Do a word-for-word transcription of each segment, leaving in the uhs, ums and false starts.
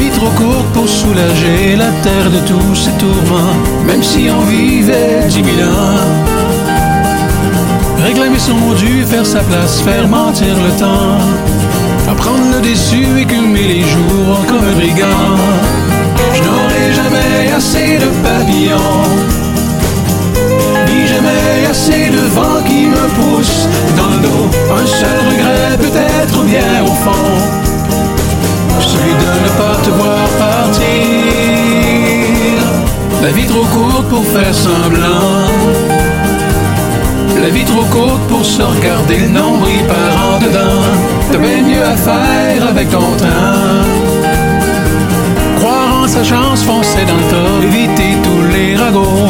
vie trop courte pour soulager la terre de tous ses tourments. Même si on vivait dix mille ans, réclamer son dû, faire sa place, faire mentir le temps, apprendre le déçu et culmer les jours en comme un brigand. Je n'aurai jamais assez de pavillons, ni jamais assez de vent qui me pousse dans le dos. Un seul regret peut-être bien au fond, celui de ne pas te voir partir. La vie trop courte pour faire semblant, la vie trop courte pour se regarder le nombril par en dedans. T'as bien mieux à faire avec ton temps. Croire en sa chance, foncer dans le tas, éviter tous les ragots.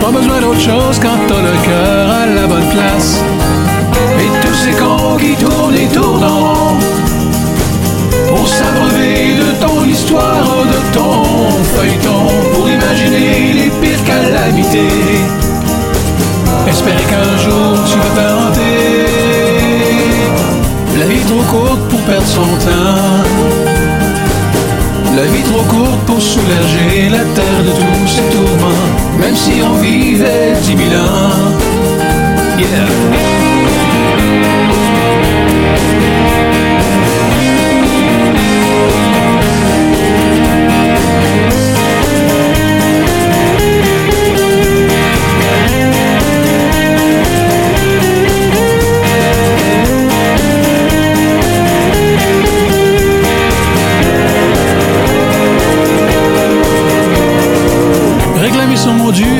Pas besoin d'autre chose quand t'as le cœur à la bonne place. Et tous ces cons qui tournent et tournent en rond pour s'abreuver de ton histoire, de ton feuilleton, pour imaginer les pires calamités, espérer qu'un jour tu vas t'arrêter. La vie trop courte pour perdre son temps, la vie trop courte pour soulager la terre de tous ses tourments. Même si on vivait dix mille ans, yeah.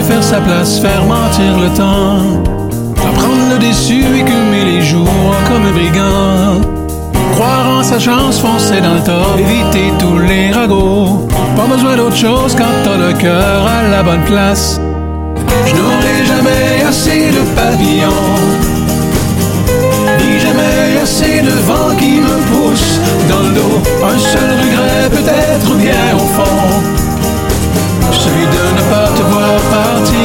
Faire sa place, faire mentir le temps, apprendre le déçu et culmer les jours comme un brigand. Croire en sa chance, foncer dans le tas, éviter tous les ragots. Pas besoin d'autre chose quand t'as le cœur à la bonne place. Je n'aurai jamais assez de pavillons, ni jamais assez de vent qui me pousse dans le dos. Un seul regret peut-être bien au fond, celui de ne pas te voir partir.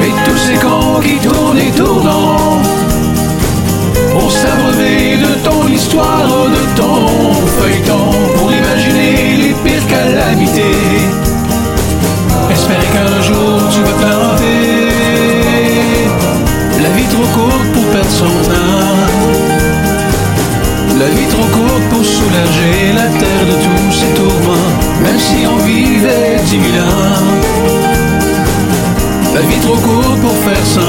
Mais tous ces cons qui tournent et tournent en rond pour s'abreuver de ton histoire, de ton feuilleton, pour imaginer les pires calamités, espérer qu'un jour tu vas planter. La vie trop courte pour perdre son temps, la vie trop courte pour soulager la terre de tous ses tourments. Même si on vivait dix mille ans, la vie trop courte pour faire ça.